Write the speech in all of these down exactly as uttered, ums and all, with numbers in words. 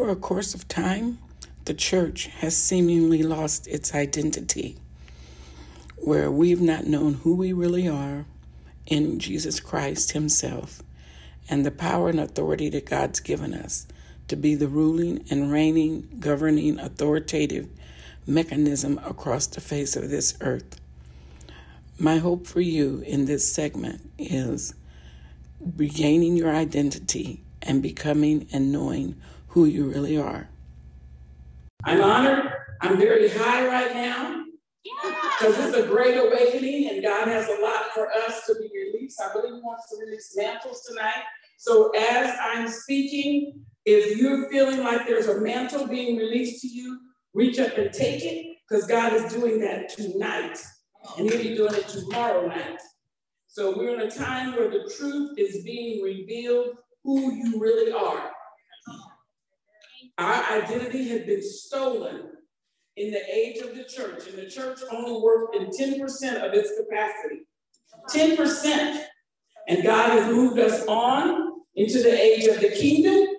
Over a course of time, the church has seemingly lost its identity, where we've not known who we really are in Jesus Christ himself and the power and authority that God's given us to be the ruling and reigning, governing, authoritative mechanism across the face of this earth. My hope for you in this segment is regaining your identity and becoming and knowing who you really are. I'm honored. I'm very high right now because yeah. It's a great awakening and God has a lot for us to be released. I believe he wants to release mantles tonight. So as I'm speaking, if you're feeling like there's a mantle being released to you, reach up and take it because God is doing that tonight and he'll be doing it tomorrow night. So we're in a time where the truth is being revealed, who you really are. Our identity had been stolen in the age of the church, and the church only worked in ten percent of its capacity. ten percent. And God has moved us on into the age of the kingdom,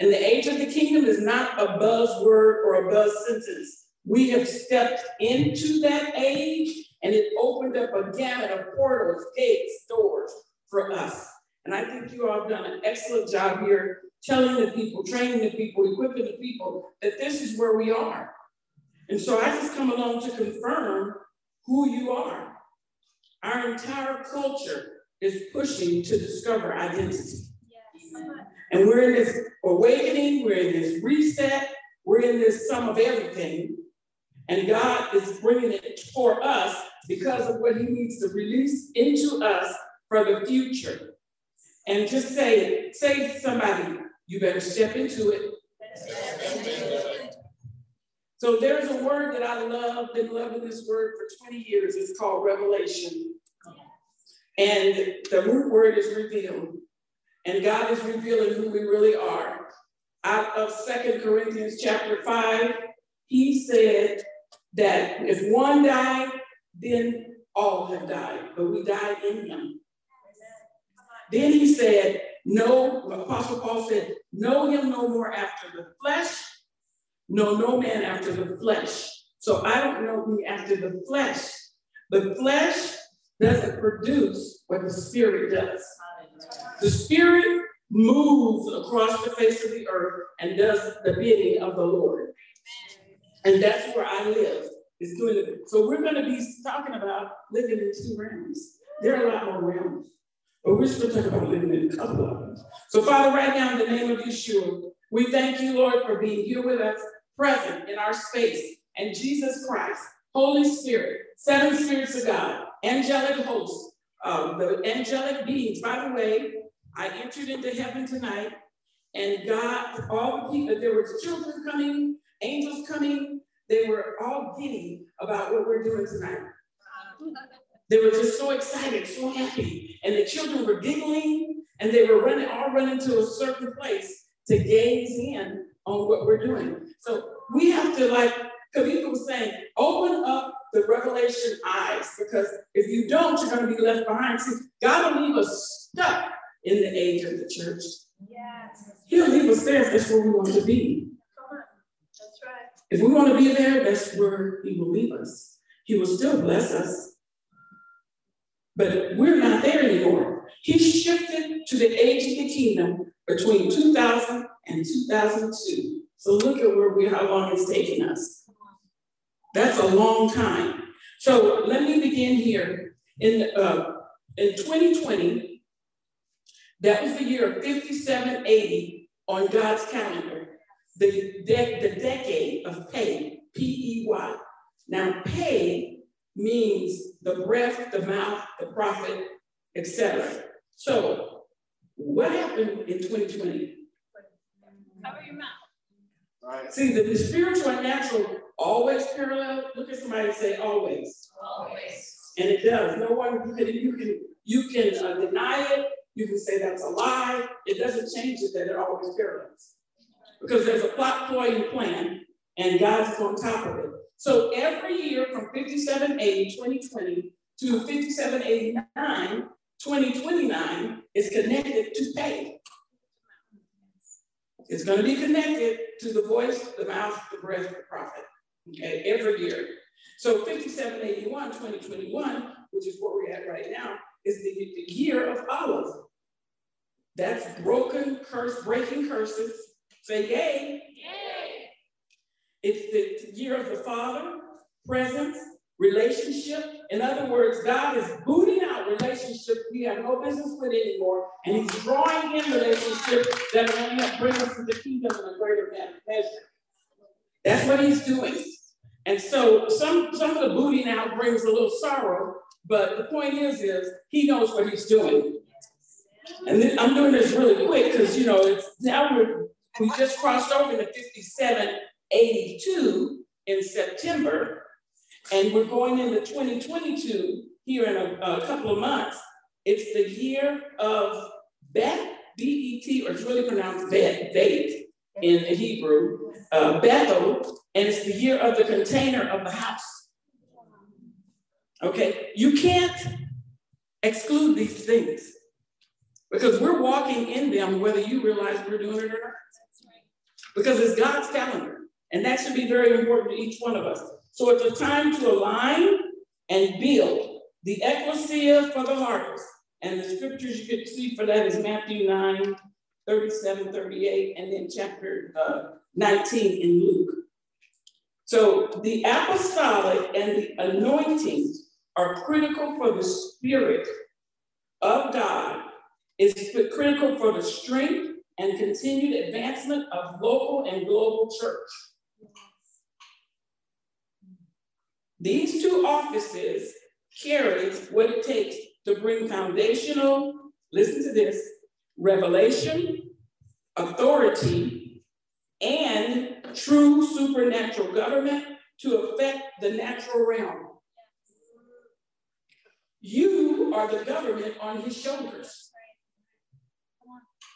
and the age of the kingdom is not a buzzword or a buzz sentence. We have stepped into that age, and it opened up a gamut of portals, gates, doors for us. And I think you all have done an excellent job here telling the people, training the people, equipping the people that this is where we are. And so I just come along to confirm who you are. Our entire culture is pushing to discover identity. Yes. And we're in this awakening, we're in this reset, we're in this sum of everything. And God is bringing it for us because of what he needs to release into us for the future. And just say, say to somebody, you better step into it. So there's a word that I love, been loving this word for twenty years. It's called revelation. And the root word is revealed. And God is revealing who we really are. Out of Second Corinthians chapter five, he said that if one died, then all have died. But we died in him. Then he said, no, Apostle Paul said, know him no more after the flesh. No, no man after the flesh. So I don't know me after the flesh. The flesh doesn't produce what the spirit does. The spirit moves across the face of the earth and does the bidding of the Lord. And that's where I live. It's doing it. So we're going to be talking about living in two realms. There are a lot more realms. But we're still talking about living in a couple of them. So, Father, right now, in the name of Yeshua, we thank you, Lord, for being here with us, present in our space. And Jesus Christ, Holy Spirit, seven spirits of God, angelic hosts, uh, the angelic beings. By the way, I entered into heaven tonight, and God, all the people, there were children coming, angels coming. They were all giddy about what we're doing tonight. They were just so excited, so happy. And the children were giggling, and they were running, all running to a certain place to gaze in on what we're doing. So we have to, like Kavika was saying, open up the revelation eyes, because if you don't, you're going to be left behind. See, God will leave us stuck in the age of the church. Yes. He'll leave us there if that's where we want to be. Come on. That's right. If we want to be there, that's where he will leave us. He will still bless us. But we're not there anymore. He shifted to the age of the kingdom between two thousand and two thousand two. So look at where we, how long it's taken us. That's a long time. So let me begin here. In, uh, in twenty twenty, that was the year of fifty-seven eighty on God's calendar, the, de- the decade of pay, P E Y. Now pay means the breath, the mouth, the prophet, et cetera. So, what happened in twenty twenty? Cover your mouth. Right. See, the, the spiritual and natural always parallel. Look at somebody and say, always. Always. And it does. No one, you can you can uh, deny it. You can say that's a lie. It doesn't change it that it always parallels. Because there's a plot, ploy, and plan, and God's on top of it. So every year from fifty-seven eighty, twenty twenty to fifty-seven eighty-nine, twenty twenty-nine is connected to pay. It's going to be connected to the voice, the mouth, the breath of the prophet, okay, every year. So fifty-seven eighty-one, twenty twenty-one, which is what we're at right now, is the, the year of olive. That's broken curse, breaking curses. Say yay. Yay. It's the year of the Father, presence, relationship. In other words, God is booting out relationships we have no business with anymore, and he's drawing in relationships that are going to bring us to the kingdom in a greater measure. That's what he's doing. And so some, some of the booting out brings a little sorrow, but the point is, is he knows what he's doing. And then I'm doing this really quick because, you know, it's now we're, we just crossed over to fifty-seven eighty-two in September, and we're going into twenty twenty-two here in a, a couple of months. It's the year of Bet, B E T, or it's really pronounced Bet, Beit in Hebrew, uh, Bethel, and it's the year of the container of the house. Okay, you can't exclude these things because we're walking in them whether you realize we're doing it or not. Because it's God's calendar, and that should be very important to each one of us. So it's a time to align and build the ecclesia for the harvest. And the scriptures you could see for that is Matthew nine, thirty-seven, thirty-eight, and then chapter uh, nineteen in Luke. So the apostolic and the anointing are critical for the spirit of God. It's critical for the strength and continued advancement of local and global church. These two offices carry what it takes to bring foundational, listen to this, revelation, authority, and true supernatural government to affect the natural realm. You are the government on his shoulders.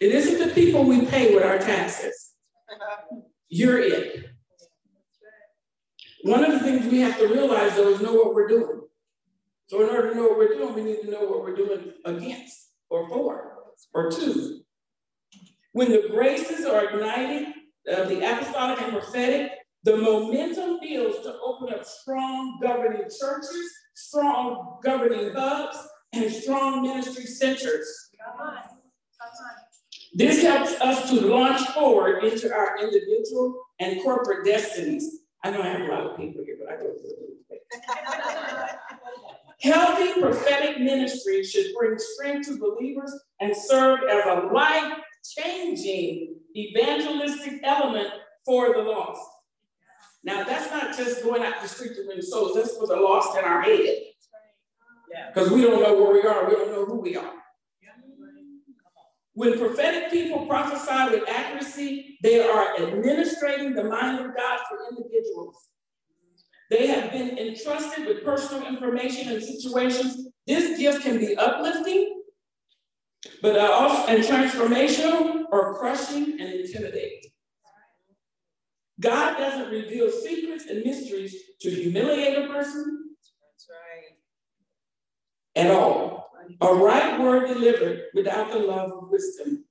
It isn't the people we pay with our taxes. You're it. One of the things we have to realize, though, is know what we're doing. So in order to know what we're doing, we need to know what we're doing against or for or to. When the graces are ignited, uh, the apostolic and prophetic, the momentum builds to open up strong governing churches, strong governing hubs, and strong ministry centers. Come on. Come on. This helps us to launch forward into our individual and corporate destinies. I know I have a lot of people here, but I go through. Healthy prophetic ministry should bring strength to believers and serve as a life-changing evangelistic element for the lost. Now, that's not just going out the street to win souls. That's for the lost in our head. Because we don't know where we are. We don't know who we are. When prophetic people prophesy with accuracy, they are administrating the mind of God for individuals. They have been entrusted with personal information and situations. This gift can be uplifting, but also and transformational, or crushing and intimidating. God doesn't reveal secrets and mysteries to humiliate a person. That's right. At all. A right word delivered without the love of wisdom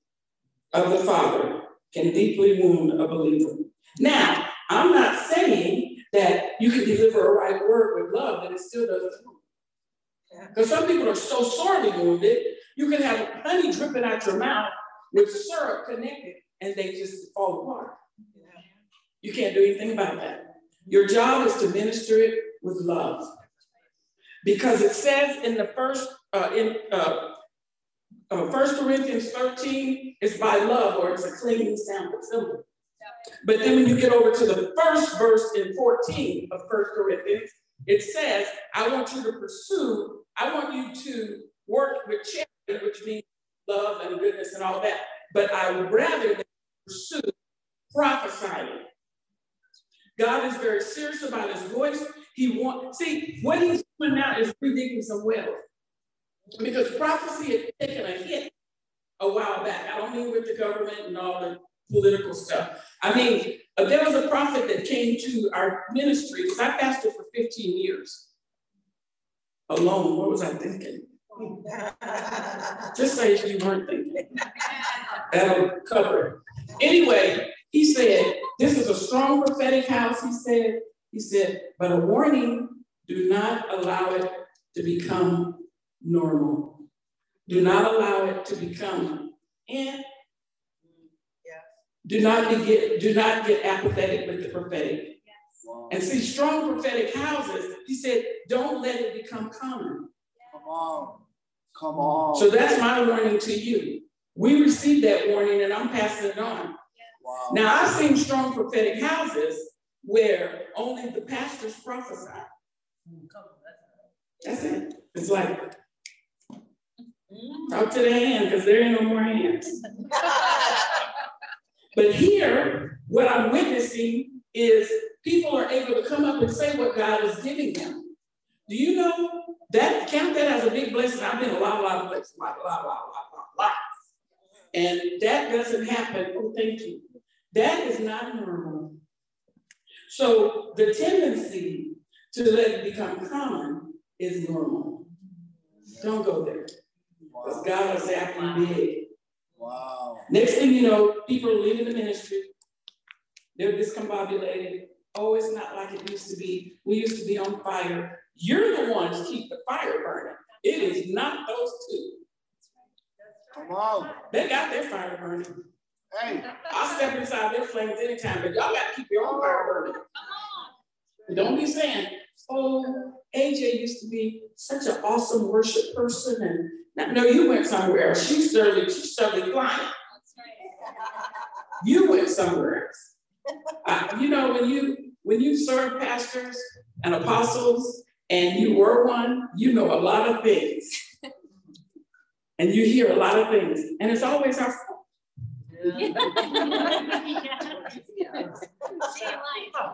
of the Father can deeply wound a believer. Now, I'm not saying that you can deliver a right word with love and it still doesn't move. Because some people are so sorely wounded, you can have honey dripping out your mouth with syrup connected and they just fall apart. You can't do anything about that. Your job is to minister it with love. Because it says in the first, uh, in uh, uh, First Corinthians thirteen, it's by love, or it's a clinging sound symbol. But then when you get over to the first verse in fourteen of First Corinthians, it says, I want you to pursue, I want you to work with charity, which means love and goodness and all that. But I would rather than pursue prophesying. God is very serious about his voice. He wants, see, what he's doing now is redigging some wells. Because prophecy had taken a hit a while back. I don't mean with the government and all the political stuff. I mean, there was a prophet that came to our ministry, because I fasted for fifteen years alone. What was I thinking? Just say if you weren't thinking. That'll cover it. Anyway, he said, this is a strong prophetic house, he said. He said, but a warning, do not allow it to become normal. Do not allow it to become in. Yes. Do not get, do not get apathetic with the prophetic. Yes. Wow. And see, strong prophetic houses, he said, don't let it become common. Come on. Come on. So that's my warning to you. We received that warning and I'm passing it on. Wow. Now, I've seen strong prophetic houses where only the pastors prophesy. That's it. It's like, talk to the hand because there ain't no more hands. But here, what I'm witnessing is people are able to come up and say what God is giving them. Do you know that? Count that as a big blessing. I've been a lot, a lot of blessings, a lot, a lot, a lot, a lot, a lot. And that doesn't happen. Oh, thank you. That is not normal. So the tendency to let it become common is normal. Don't go there. Because God is acting big. Wow. Next thing you know, people are leaving the ministry. They're discombobulated. Oh, it's not like it used to be. We used to be on fire. You're the ones keep the fire burning. It is not those two. Come on. They got their fire burning. Hey, I'll step inside their flames anytime, but y'all got to keep your own fire burning. Come on. Don't be saying, oh, A J used to be such an awesome worship person. And not, no, you went somewhere. She's certainly, she's certainly flying. That's right. You went somewhere else. Uh, you know, when you, when you serve pastors and apostles and you were one, you know a lot of things. And you hear a lot of things, and it's always our fault. Yeah.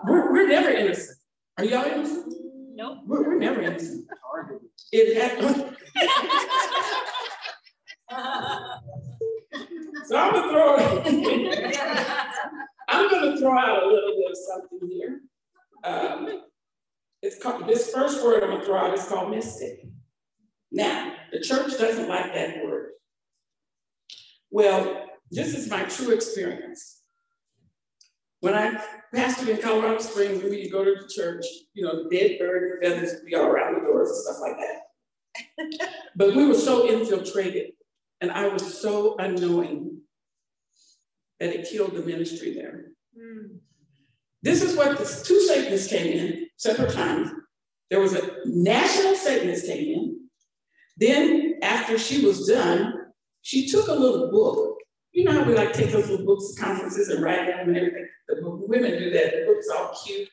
we're, we're never innocent. Are y'all innocent? Nope. We're, we're never innocent. It happens. So I'm gonna throw. I'm gonna throw out a little bit of something here. Um, it's called this first word I'm gonna throw out is called mystic. Now, the church doesn't like that word. Well, this is my true experience. When I pastored in Colorado Springs, we would go to the church, you know, dead bird and feathers would be all around the doors and stuff like that. But we were so infiltrated, and I was so unknowing that it killed the ministry there. Mm. This is what the two Satanists came in, separate times. There was a national Satanist came in. Then after she was done, she took a little book. You know how we like take those little books to conferences and write them and everything. The women do that. The book's all cute.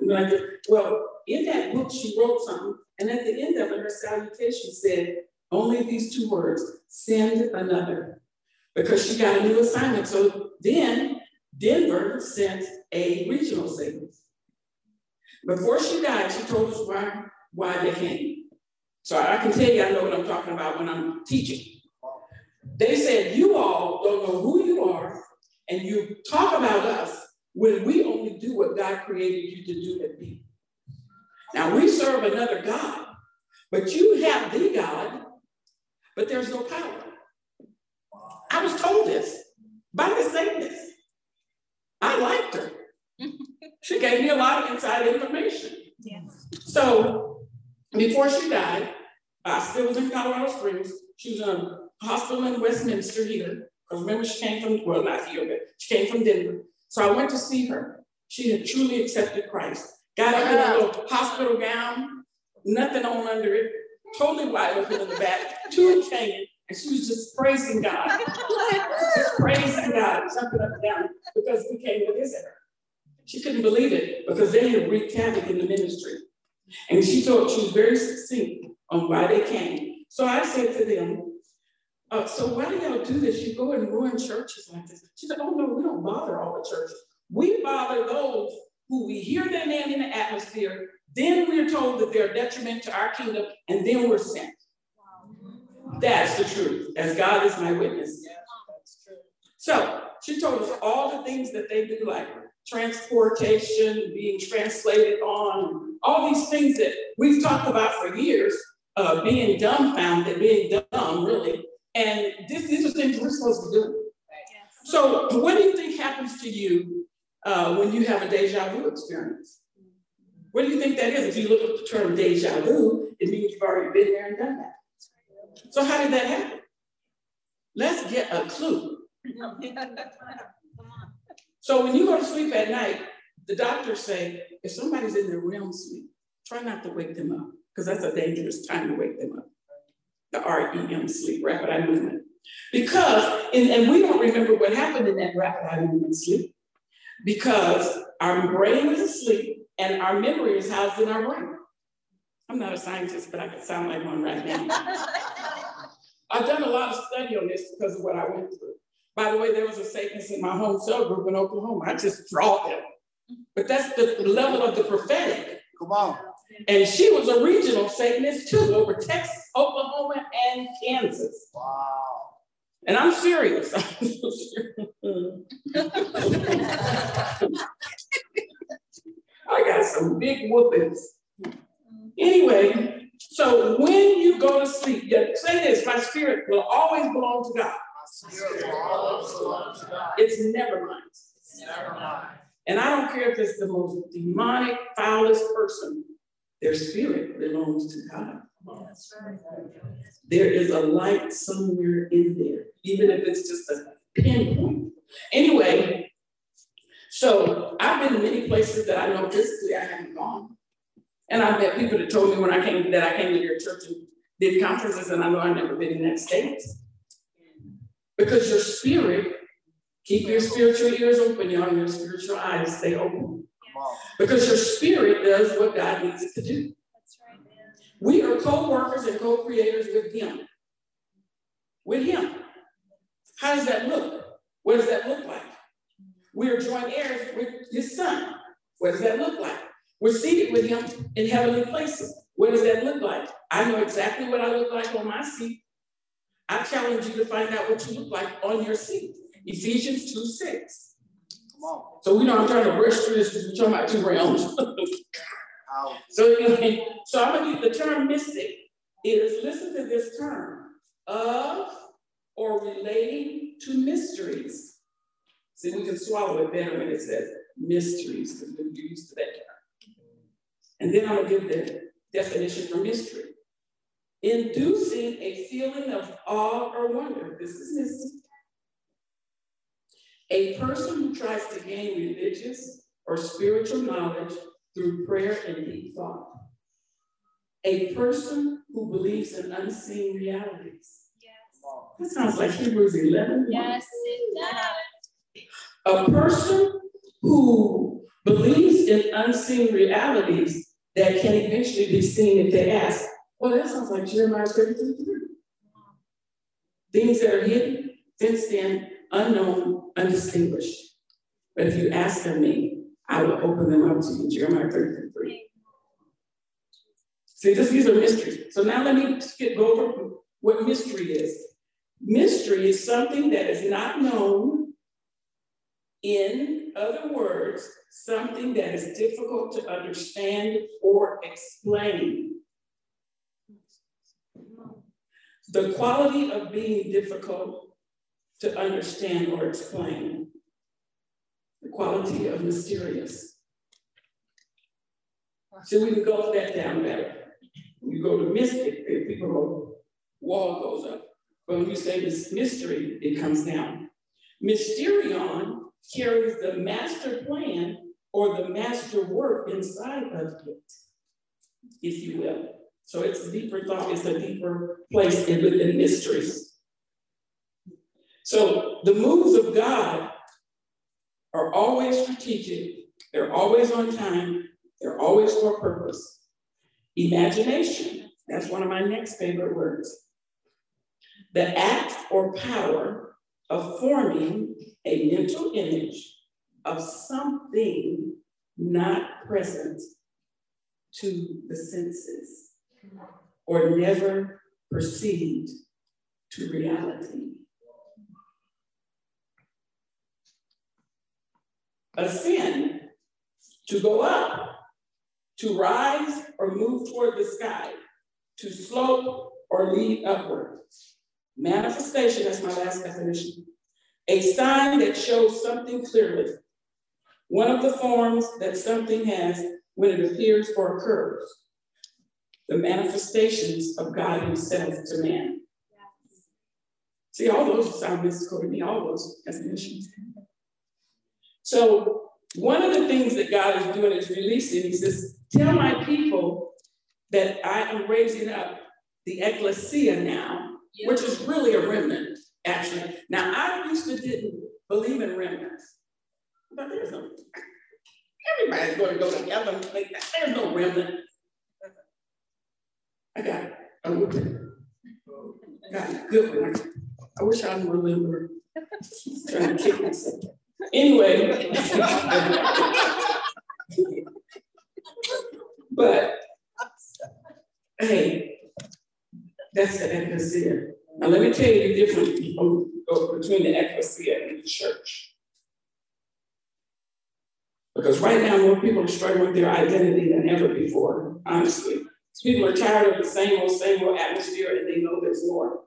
Yeah. Well, in that book, she wrote something. And at the end of it, her salutation said, only these two words, send another. Because she got a new assignment. So then Denver sent a regional savings. Before she died, she told us why, why they came. So I can tell you, I know what I'm talking about when I'm teaching. They said, you all don't know who you are, and you talk about us when we only do what God created you to do and be. Now, we serve another God, but you have the God, but there's no power. I was told this by the Satanist. I liked her. She gave me a lot of inside information. Yes. So before she died, I still was in Colorado Springs. She was in a hospital in Westminster here. Because remember, she came from, well, not here, but she came from Denver. So I went to see her. She had truly accepted Christ. Got up in a little hospital gown, nothing on under it, totally wide open in the back, tubes hanging, and she was just praising God. Just praising God, jumping up and down, because we came to visit her. She couldn't believe it, because they had wreaked havoc in the ministry. And she told, she was very succinct on why they came. So I said to them, uh, so why do y'all do this? You go and ruin churches like this. She said, oh no, we don't bother all the churches. We bother those who we hear their name in the atmosphere, then we're told that they're a detriment to our kingdom, and then we're sent. Wow. That's the truth, as God is my witness. Yeah, that's true. So she told us all the things that they do, like transportation, being translated on, all these things that we've talked about for years, uh, being dumbfounded, being dumb, really. And this, these are things we're supposed to do. Yes. So what do you think happens to you uh, when you have a deja vu experience? What do you think that is? If you look up the term deja vu, it means you've already been there and done that. So how did that happen? Let's get a clue. So when you go to sleep at night, the doctors say, if somebody's in their REM sleep, try not to wake them up, because that's a dangerous time to wake them up. The R E M sleep, rapid eye movement. Because, and, and we don't remember what happened in that rapid eye movement sleep, because our brain is asleep and our memory is housed in our brain. I'm not a scientist, but I could sound like one right now. I've done a lot of study on this because of what I went through. By the way, there was a Satanist in my home cell group in Oklahoma. I just draw them. But that's the level of the prophetic. Come on. And she was a regional Satanist too, over Texas, Oklahoma, and Kansas. Wow. And I'm serious. I got some big whoopings. Anyway, so when you go to sleep, yeah, say this, my spirit will always belong to God. My spirit will always belong to God. It's never mine. It's never mine. And I don't care if it's the most demonic, foulest person, their spirit belongs to God. That's right. There is a light somewhere in there, even if it's just a pinpoint. Anyway, so I've been in many places that I know physically I haven't gone. And I've met people that told me when I came that I came to their church and did conferences, and I know I've never been in that state. Because your spirit, keep your spiritual ears open, y'all, and your spiritual eyes stay open. Yes. Because your spirit does what God needs it to do. That's right, man. We are co-workers and co-creators with Him. With Him. How does that look? What does that look like? We are joint heirs with His Son. What does that look like? We're seated with Him in heavenly places. What does that look like? I know exactly what I look like on my seat. I challenge you to find out what you look like on your seat. Ephesians two six. Come on. So we know I'm trying to brush through this because we're talking about two realms. so, anyway, so I'm going to give the term mystic is, listen to this term, of or relating to mysteries. See, we can swallow it better when it says mysteries because we're used to that term. And then I'm going to give the definition for mystery. Inducing a feeling of awe or wonder. This is mystic. A person who tries to gain religious or spiritual knowledge through prayer and deep thought. A person who believes in unseen realities. Yes. That sounds like Hebrews eleven. Yes, it does. A person who believes in unseen realities that can eventually be seen if they ask. Well, that sounds like Jeremiah thirty-three. Things that are hidden, fenced in, unknown, undistinguished. But if you ask them me, I will open them up to you. Jeremiah thirty-three. See, this, these are mysteries. So now let me skip, go over what mystery is. Mystery is something that is not known. In other words, something that is difficult to understand or explain. The quality of being difficult to understand or explain, the quality of mysterious. So we can go that down better. When you go to mystic, people go, wall goes up. But when you say this mystery, it comes down. Mysterion carries the master plan or the master work inside of it, if you will. So it's a deeper thought, it's a deeper place within mysteries. So the moves of God are always strategic. They're always on time. They're always for purpose. Imagination, that's one of my next favorite words. The act or power of forming a mental image of something not present to the senses or never perceived to reality. Ascend, to go up, to rise or move toward the sky, to slope or lead upward. Manifestation, that's my last definition, a sign that shows something clearly, one of the forms that something has when it appears or occurs, the manifestations of God himself to man. Yes. See, all those sound mystical to me, all those definitions. So one of the things that God is doing is releasing, he says, tell my people that I am raising up the ecclesia now, yes, which is really a remnant, actually. Now, I used to didn't believe in remnants, but there's no, everybody's going to go together and like that. There's no remnant. I got it. I got a good one. I wish I knew remember. Trying to kick myself. Anyway. But hey, that's the ecclesia. Now let me tell you the difference between the ecclesia and the church. Because right now more people are struggling with their identity than ever before, honestly. People are tired of the same old, same old atmosphere, and they know there's more.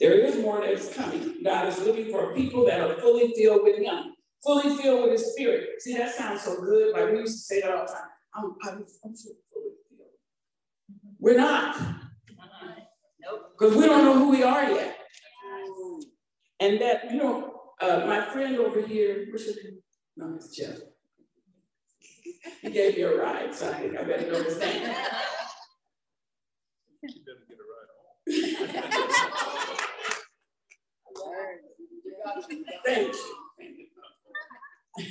There is more that's coming. God is looking for people that are fully filled with him, fully filled with his spirit. See, that sounds so good. Like we used to say that all the time. I'm, I'm, I'm so fully filled. We're not. Because we don't know who we are yet. And that, you know, uh, my friend over here, what's his name? No, it's Jeff. He gave me a ride, so I think I better know his name. You better get a ride home. Thank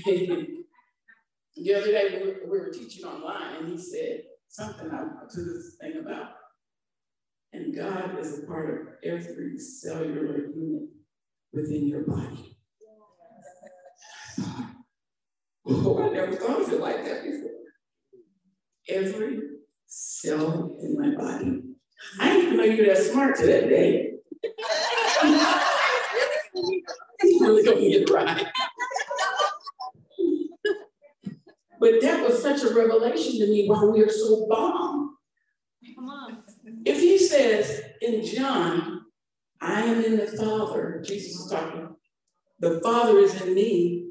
you. The other day we were, we were teaching online, and he said something I to this thing about, and God is a part of every cellular unit within your body. Oh, I never thought of it like that before. Every cell in my body. I didn't even know you were that smart to that day. You really don't get it right. But that was such a revelation to me why we are so bombed. Come on. If he says in John, I am in the Father, Jesus is talking, the Father is in me.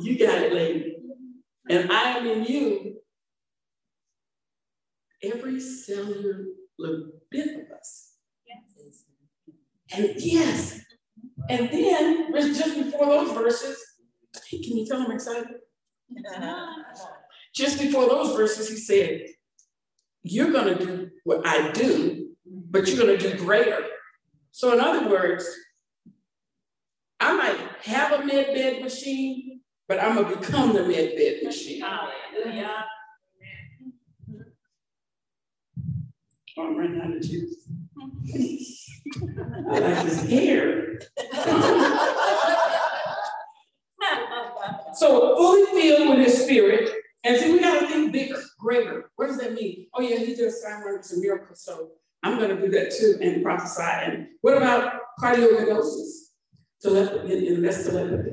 You got it, lady. And I am in you. Every cellular bit of us. Yes. And yes. And then, just before those verses, hey, can you tell I'm excited? Uh-huh. Just before those verses, he said, you're going to do what I do, but you're going to do greater. So in other words, I might have a med bed machine, but I'm going to become the med bed machine. Hallelujah. Oh, I'm running out of juice. I like his hair. So fully filled with his spirit. And see, we got to think bigger, greater. What does that mean? Oh, yeah, he did a sign wonders and miracles, so I'm going to do that too and prophesy. And what about cardiomyosis? Telepathy, and that's telepathy.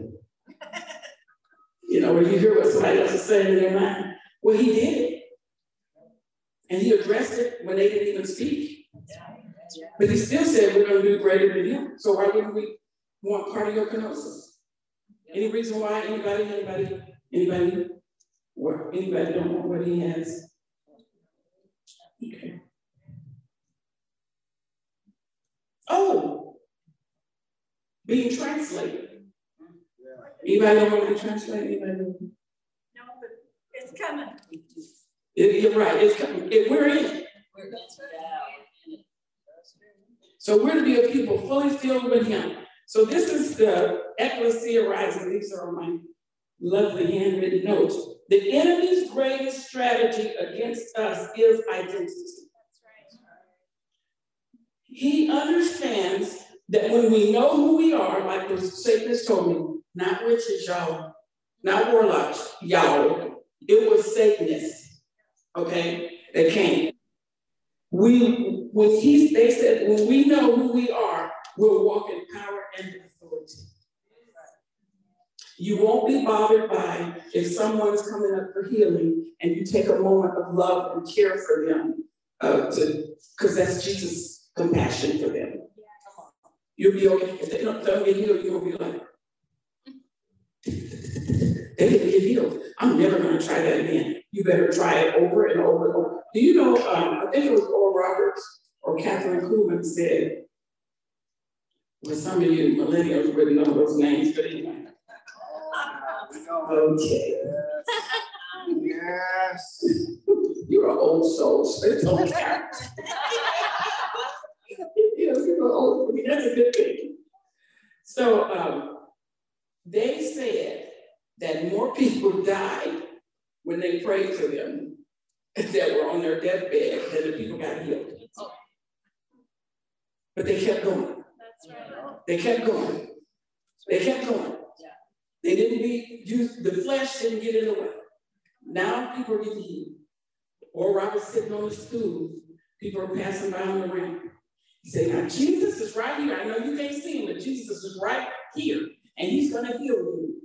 You know, when you hear what somebody else is saying in their mind, well, he did it. And he addressed it when they didn't even speak. But he still said, we're going to do greater than him. So why wouldn't we want cardiomyosis? Any reason why anybody, anybody, anybody, or anybody don't want what he has? Okay. Oh, being translated. Anybody don't want to be translated? Anybody? No, but it's coming. It, you're right. It's coming. It, we're in it. We're in it. So we're to be a people fully filled with him. So this is the ecclesia rising. These are my lovely handwritten notes. The enemy's greatest strategy against us is identity. That's right. He understands that when we know who we are, like the Satanist told me, not witches, y'all, not warlocks, y'all. It was Satanists, okay, that came. We, when he, they said, when we know who we are, we'll walk in power and authority. You won't be bothered by if someone's coming up for healing and you take a moment of love and care for them, because uh, that's Jesus' compassion for them. You'll be okay. If they don't, don't get healed, you'll be like, they didn't get healed. I'm never going to try that again. You better try it over and over and over. Do you know, um, I think it was Oral Roberts or Catherine Kuhlman said, well, some of you millennials really know those names, but anyway. Okay. Yes. Yes. You're an old soul. It's old time. You know, you're old. That's a good thing. So um, they said that more people died when they prayed for them that were on their deathbed than the people got healed. But they kept going. That's right. They kept going. They kept going. Yeah. They didn't be used, the flesh didn't get in the way. Now people are getting healed. Or I was sitting on the stool, people are passing by on the ramp. He said, now Jesus is right here. I know you can't see him, but Jesus is right here, and he's going to heal you.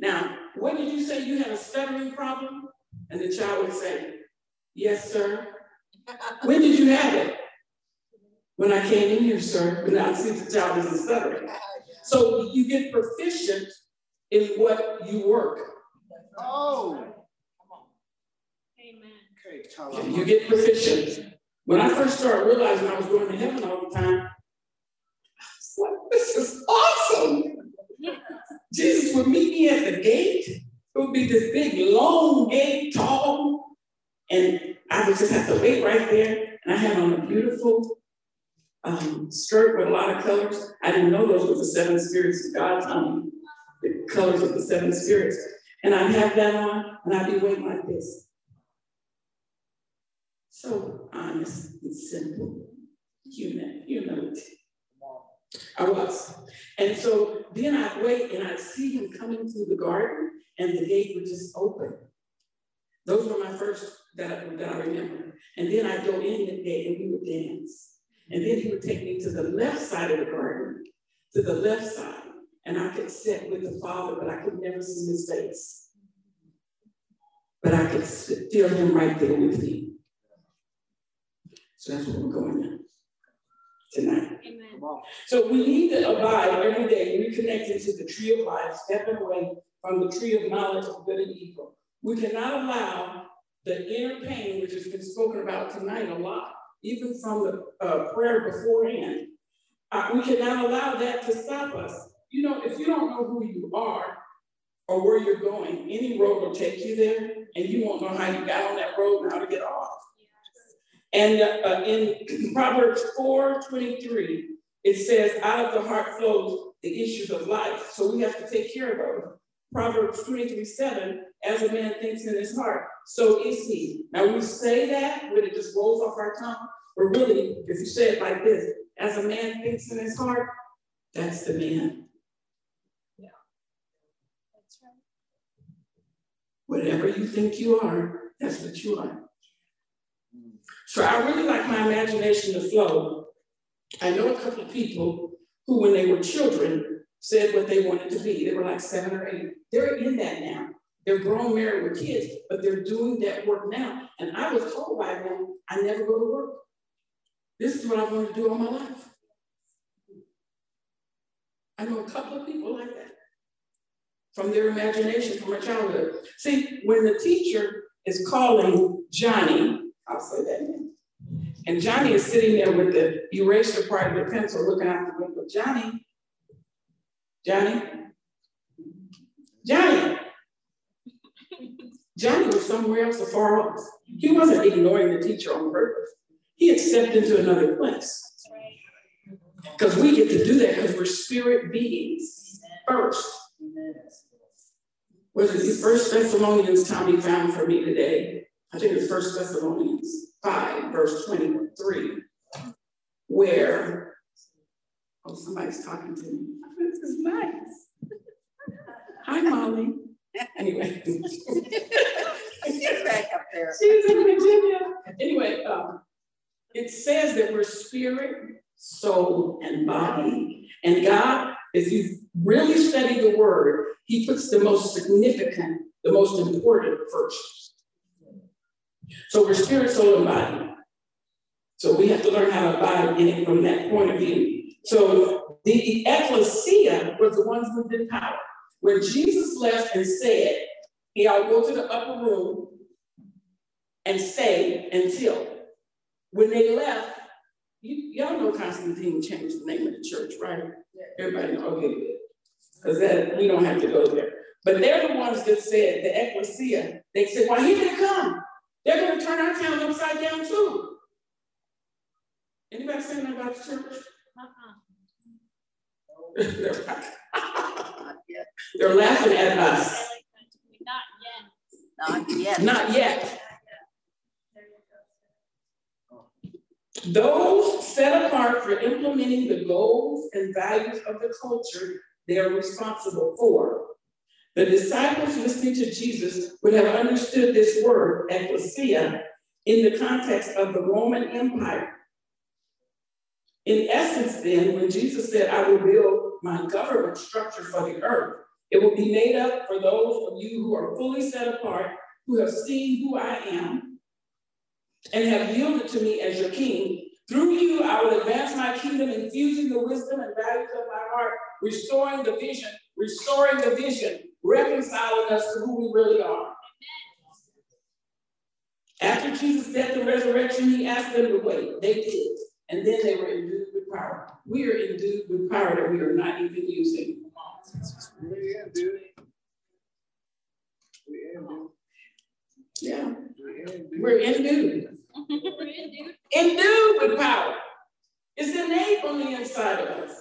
Now, what did you say? You had a stuttering problem? And the child would say, yes, sir. When did you have it? When I came in here, sir. But now I see the child isn't stuttering. So you get proficient in what you work. Oh. Amen. You get proficient. When I first started realizing I was going to heaven all the time, I was like, this is awesome. Jesus would meet me at the gate. It would be this big, long gate, tall. And I would just have to wait right there. And I had on a beautiful um, skirt with a lot of colors. I didn't know those were the seven spirits of God's own, the colors of the seven spirits. And I'd have that on, and I'd be waiting like this. So honest and simple, human, humility. I was. And so then I'd wait and I'd see him coming through the garden and the gate would just open. Those were my first that I, that I remember. And then I'd go in the gate and we would dance. And then he would take me to the left side of the garden, to the left side. And I could sit with the Father, but I could never see his face. But I could feel him right there with me. So that's where we're going now, tonight. Amen. So we need to abide every day, reconnected to the tree of life, stepping away from the tree of knowledge of good and evil. We cannot allow the inner pain, which has been spoken about tonight a lot, even from the uh, prayer beforehand. Uh, we cannot allow that to stop us. You know, if you don't know who you are or where you're going, any road will take you there, and you won't know how you got on that road and how to get off. And uh, in Proverbs four twenty-three, it says, out of the heart flows the issues of life. So we have to take care of those. Proverbs twenty-three seven, as a man thinks in his heart, so is he. Now we say that, but it just rolls off our tongue. But really, if you say it like this, as a man thinks in his heart, that's the man. Yeah. That's right. Whatever you think you are, that's what you are. So I really like my imagination to flow. I know a couple of people who, when they were children, said what they wanted to be. They were like seven or eight. They're in that now. They're grown, married with kids, but they're doing that work now. And I was told by them, I never go to work. This is what I want to do all my life. I know a couple of people like that from their imagination, from their childhood. See, when the teacher is calling Johnny, I'll say that name. And Johnny is sitting there with the eraser part of the pencil looking out the window. Johnny, Johnny, Johnny. Johnny was somewhere else or far off. He wasn't ignoring the teacher on purpose. He had stepped into another place. Because we get to do that because we're spirit beings first. Was it the First Thessalonians Tommy found for me today? I think it's First Thessalonians five, verse twenty-three, where, oh, somebody's talking to me. This is nice. Hi, Molly. Anyway. She's back up there. She's in Virginia. Anyway, um, it says that we're spirit, soul, and body. And God, if you really study the word, he puts the most significant, the most important first. So we're spirit, soul, and body. So we have to learn how to abide in it from that point of view. So The ecclesia was the ones who did power. When Jesus left and said, "Y'all go to the upper room and stay until." When they left, y'all know Constantine changed the name of the church, right? Yeah. Everybody know, okay, good. Because that we don't have to go there. But they're the ones that said, the ecclesia, they said, "Well, he didn't come. They're going to turn our town upside down too." Anybody saying that about the church? Uh-uh. Yeah. They're laughing at us. Not yet. Not yet. Those set apart for implementing the goals and values of the culture they are responsible for. The disciples listening to Jesus would have understood this word, ecclesia, in the context of the Roman Empire. In essence, then, when Jesus said, "I will build my government structure for the earth," it will be made up for those of you who are fully set apart, who have seen who I am, and have yielded to me as your king. Through you, I will advance my kingdom, infusing the wisdom and values of my heart, restoring the vision, restoring the vision, reconciling us to who we really are. After Jesus' death and resurrection, he asked them to wait. They did. And then they were endued with power. We are endued with power that we are not even using. Yeah, we're endued. Endued with power. It's innate on the inside of us.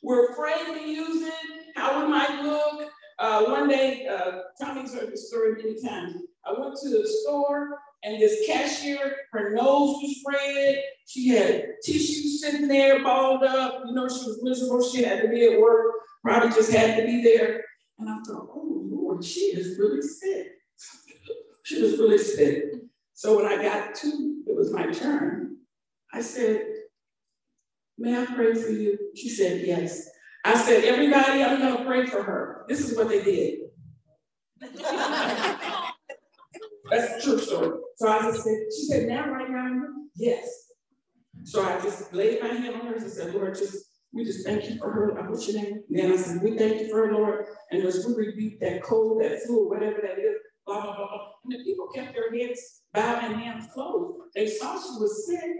We're afraid to use it, how we might look. Uh, one day, uh, Tommy's heard this story many times. I went to the store and this cashier, her nose was red. She had tissue sitting there, balled up. You know, she was miserable. She had to be at work. Probably just had to be there. And I thought, oh, Lord, she is really sick. She was really sick. So when I got to, it was my turn, I said, "May I pray for you?" She said, "Yes." I said, "Everybody, I'm going to pray for her." This is what they did. That's the true story. So I just said, she said, "Now, right now?" Yes. So I just laid my hand on hers and said, "Lord, just we just thank you for her. I what's your name?" Then I said, "We thank you for her, Lord. And as we rebuke that cold, that flu, whatever that is, blah, blah, blah, blah." And the people kept their heads bowed and hands closed. They saw she was sick.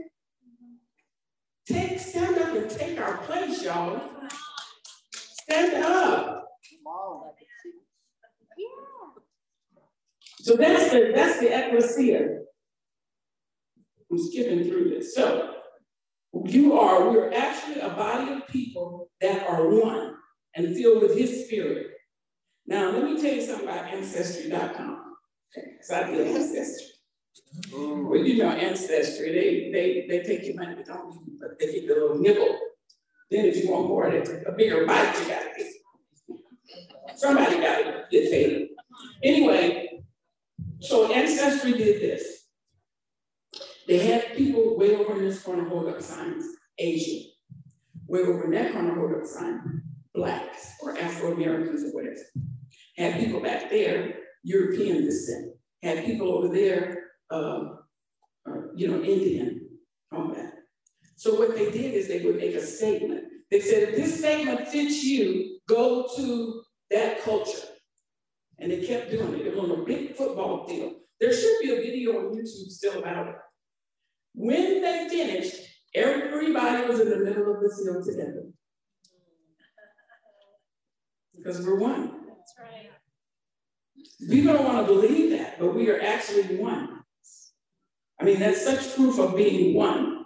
Take, stand up and take our place, y'all. Stand up. So that's the, that's the ecclesia. I'm skipping through this. So you are, we are actually a body of people that are one and filled with his spirit. Now, let me tell you something about Ancestry dot com. Because I did Ancestry. Well, you know, Ancestry, they, they, they take your money, but don't leave you, but they get the little nibble. Then if you want more, a bigger bite, you got to get. Somebody got to get paid. Anyway, so Ancestry did this. They had people way over in this corner hold up signs, Asian. Way over in that corner hold up sign, Blacks or Afro-Americans or whatever. Had people back there, European descent. Had people over there, uh, or, you know, Indian, all that. So what they did is they would make a statement. They said, "If this statement fits you, go to that culture." And they kept doing it. It was on a big football field. There should be a video on YouTube still about it. When they finished, everybody was in the middle of the field together. Because we're one. That's right. People don't want to believe that, but we are actually one. I mean, that's such proof of being one.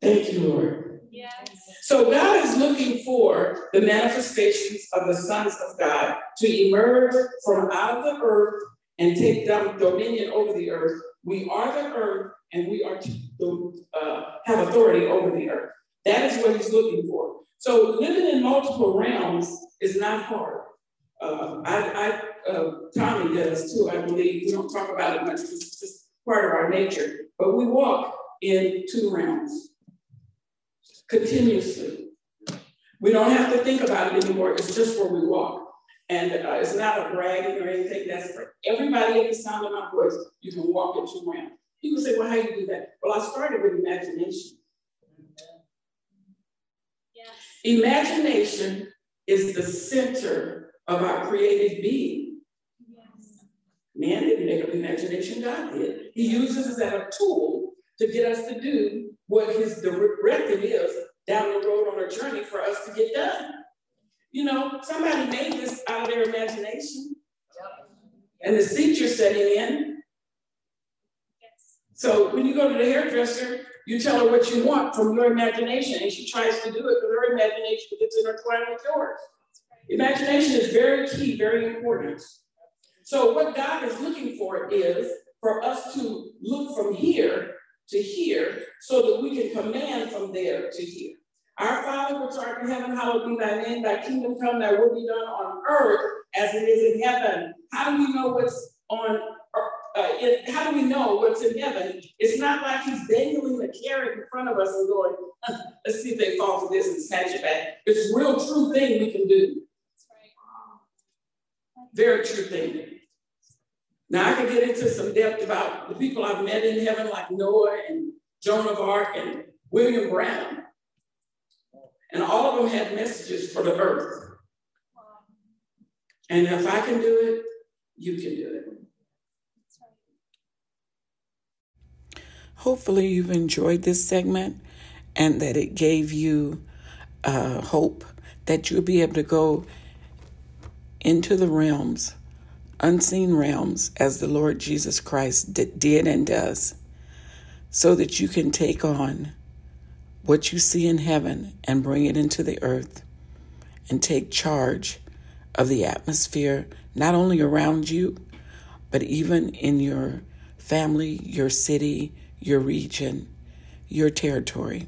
Thank you, Lord. Yes. So God is looking for the manifestations of the sons of God to emerge from out of the earth and take down dominion over the earth. We are the earth, and we are to uh, have authority over the earth. That is what he's looking for. So living in multiple realms is not hard. Uh, I, I, uh, Tommy does too, I believe. We don't talk about it much because it's just part of our nature. But we walk in two realms continuously. We don't have to think about it anymore. It's just where we walk. And uh, it's not a bragging or anything. That's for everybody at the sound of my voice. You can walk in two realms. People say, "Well, how do you do that?" Well, I started with imagination. Imagination is the center of our creative being. Yes. Man didn't make up imagination, God did. He uses it as a tool to get us to do what his directive is down the road on a journey for us to get done. You know, somebody made this out of their imagination. And the seat you're sitting in. Yes. So when you go to the hairdresser, you tell her what you want from your imagination, and she tries to do it with her imagination that's intertwined with yours. Imagination is very key, very important. So what God is looking for is for us to look from here to here so that we can command from there to here. Our Father, which art in heaven, hallowed be thy name, thy kingdom come, thy will be done on earth as it is in heaven. How do we know what's on earth? Uh, it, how do we know what's in heaven? It's not like he's dangling a carrot in front of us and going, uh, let's see if they fall for this and snatch it back. It's a real true thing we can do. Very true thing. Now I can get into some depth about the people I've met in heaven, like Noah and Joan of Arc and William Brown. And all of them had messages for the earth. And if I can do it, you can do it. Hopefully you've enjoyed this segment and that it gave you uh, hope that you'll be able to go into the realms, unseen realms, as the Lord Jesus Christ did and does, so that you can take on what you see in heaven and bring it into the earth and take charge of the atmosphere, not only around you, but even in your family, your city, your region, your territory.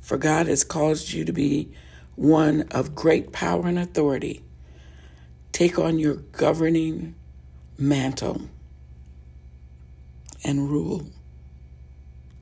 For God has caused you to be one of great power and authority. Take on your governing mantle and rule.